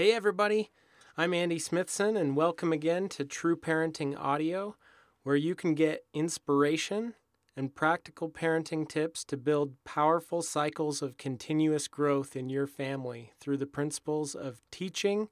Hey everybody, I'm Andy Smithson and welcome again to True Parenting Audio, where you can get inspiration and practical parenting tips to build powerful cycles of continuous growth in your family through the principles of teaching,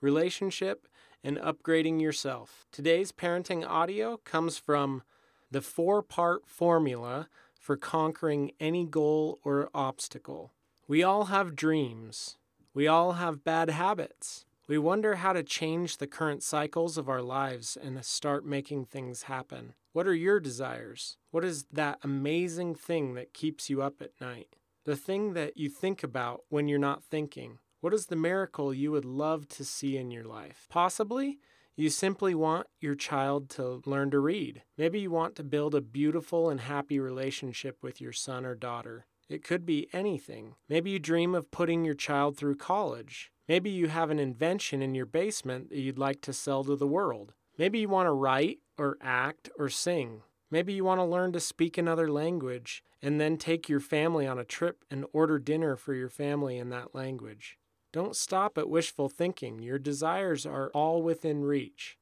relationship, and upgrading yourself. Today's parenting audio comes from the four-part formula for conquering any goal or obstacle. We all have dreams. We all have bad habits. We wonder how to change the current cycles of our lives and start making things happen. What are your desires? What is that amazing thing that keeps you up at night? The thing that you think about when you're not thinking? What is the miracle you would love to see in your life? Possibly, you simply want your child to learn to read. Maybe you want to build a beautiful and happy relationship with your son or daughter. It could be anything. Maybe you dream of putting your child through college. Maybe you have an invention in your basement that you'd like to sell to the world. Maybe you want to write or act or sing. Maybe you want to learn to speak another language and then take your family on a trip and order dinner for your family in that language. Don't stop at wishful thinking. Your desires are all within reach.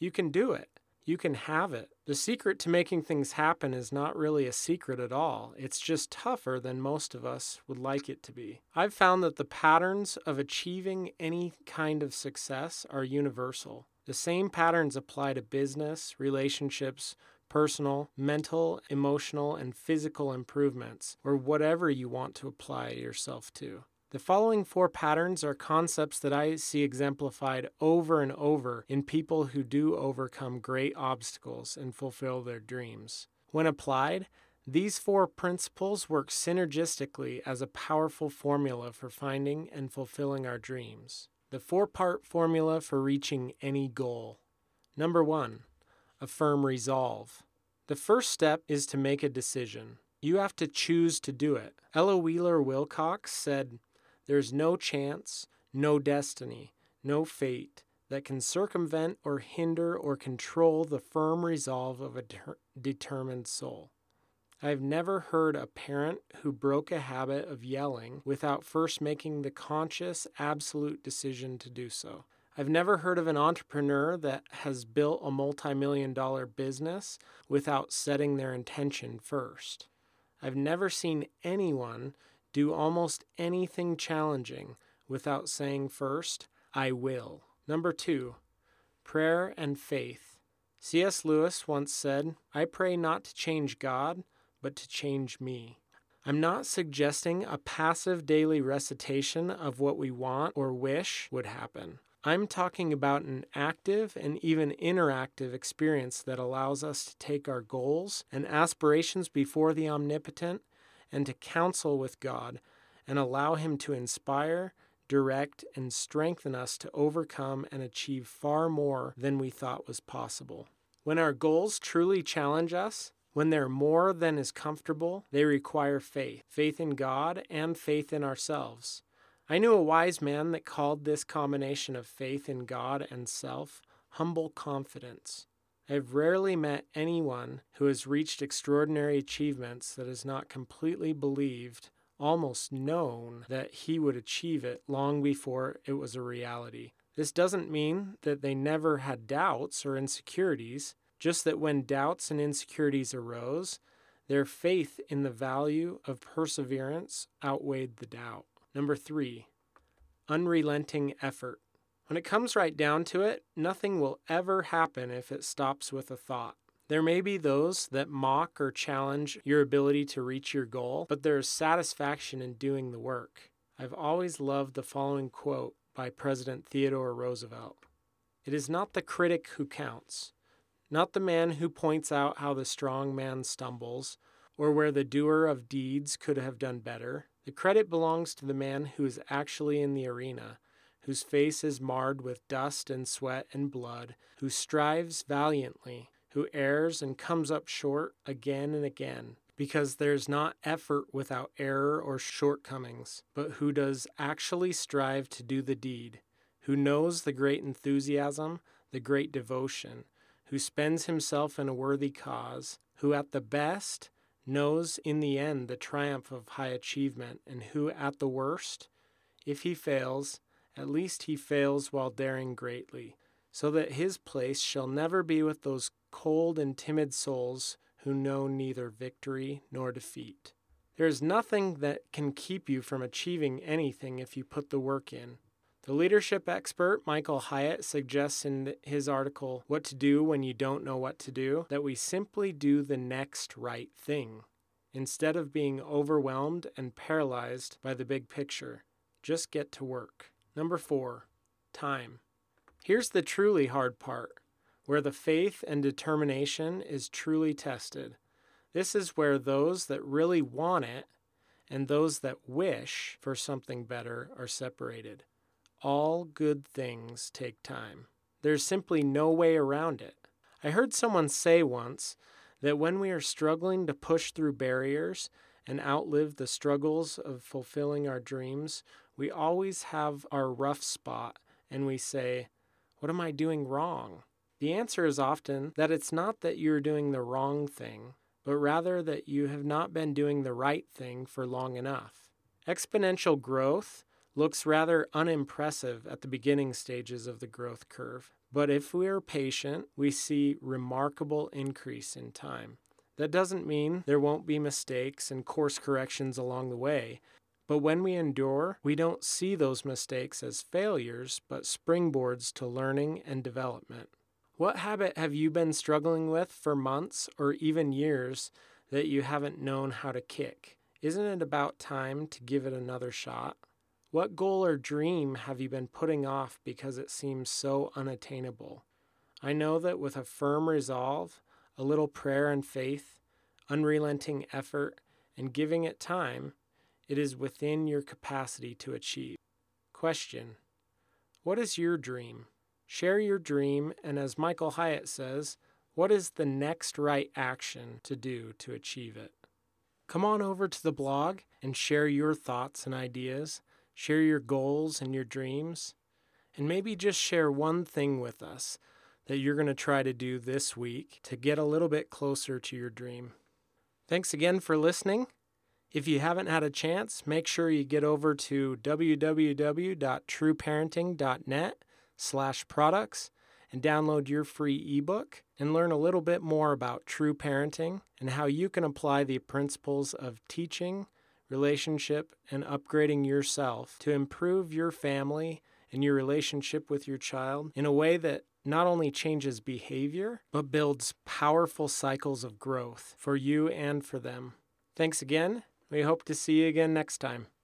You can do it. You can have it. The secret to making things happen is not really a secret at all. It's just tougher than most of us would like it to be. I've found that the patterns of achieving any kind of success are universal. The same patterns apply to business, relationships, personal, mental, emotional, and physical improvements, or whatever you want to apply yourself to. The following four patterns are concepts that I see exemplified over and over in people who do overcome great obstacles and fulfill their dreams. When applied, these four principles work synergistically as a powerful formula for finding and fulfilling our dreams. The four-part formula for reaching any goal. Number 1, a firm resolve. The first step is to make a decision. You have to choose to do it. Ella Wheeler Wilcox said, "There's no chance, no destiny, no fate that can circumvent or hinder or control the firm resolve of a determined soul." I've never heard a parent who broke a habit of yelling without first making the conscious, absolute decision to do so. I've never heard of an entrepreneur that has built a multi-million-dollar business without setting their intention first. I've never seen anyone do almost anything challenging without saying first, "I will." Number 2, prayer and faith. C.S. Lewis once said, "I pray not to change God, but to change me." I'm not suggesting a passive daily recitation of what we want or wish would happen. I'm talking about an active and even interactive experience that allows us to take our goals and aspirations before the omnipotent and to counsel with God and allow Him to inspire, direct, and strengthen us to overcome and achieve far more than we thought was possible. When our goals truly challenge us, when they're more than is comfortable, they require faith in God and faith in ourselves. I knew a wise man that called this combination of faith in God and self humble confidence. I've rarely met anyone who has reached extraordinary achievements that has not completely believed, almost known, that he would achieve it long before it was a reality. This doesn't mean that they never had doubts or insecurities, just that when doubts and insecurities arose, their faith in the value of perseverance outweighed the doubt. Number 3, unrelenting effort. When it comes right down to it, nothing will ever happen if it stops with a thought. There may be those that mock or challenge your ability to reach your goal, but there is satisfaction in doing the work. I've always loved the following quote by President Theodore Roosevelt. "It is not the critic who counts, not the man who points out how the strong man stumbles, or where the doer of deeds could have done better. The credit belongs to the man who is actually in the arena, whose face is marred with dust and sweat and blood, who strives valiantly, who errs and comes up short again and again, because there's not effort without error or shortcomings, but who does actually strive to do the deed, who knows the great enthusiasm, the great devotion, who spends himself in a worthy cause, who at the best knows in the end the triumph of high achievement, and who at the worst, if he fails, At least he fails while daring greatly, so that his place shall never be with those cold and timid souls who know neither victory nor defeat. There is nothing that can keep you from achieving anything if you put the work in. The leadership expert Michael Hyatt suggests in his article, What to Do When You Don't Know What to Do, that we simply do the next right thing, instead of being overwhelmed and paralyzed by the big picture. Just get to work. Number 4, time. Here's the truly hard part, where the faith and determination is truly tested. This is where those that really want it and those that wish for something better are separated. All good things take time. There's simply no way around it. I heard someone say once that when we are struggling to push through barriers and outlive the struggles of fulfilling our dreams, we always have our rough spot and we say, "What am I doing wrong?" The answer is often that it's not that you're doing the wrong thing, but rather that you have not been doing the right thing for long enough. Exponential growth looks rather unimpressive at the beginning stages of the growth curve. But if we are patient, we see remarkable increase in time. That doesn't mean there won't be mistakes and course corrections along the way. But when we endure, we don't see those mistakes as failures, but springboards to learning and development. What habit have you been struggling with for months or even years that you haven't known how to kick? Isn't it about time to give it another shot? What goal or dream have you been putting off because it seems so unattainable? I know that with a firm resolve, a little prayer and faith, unrelenting effort, and giving it time, it is within your capacity to achieve. Question: what is your dream? Share your dream, and as Michael Hyatt says, what is the next right action to do to achieve it? Come on over to the blog and share your thoughts and ideas. Share your goals and your dreams, and maybe just share one thing with us that you're going to try to do this week to get a little bit closer to your dream. Thanks again for listening. If you haven't had a chance, make sure you get over to www.trueparenting.net/products and download your free ebook and learn a little bit more about true parenting and how you can apply the principles of teaching, relationship, and upgrading yourself to improve your family and your relationship with your child in a way that not only changes behavior, but builds powerful cycles of growth for you and for them. Thanks again. We hope to see you again next time.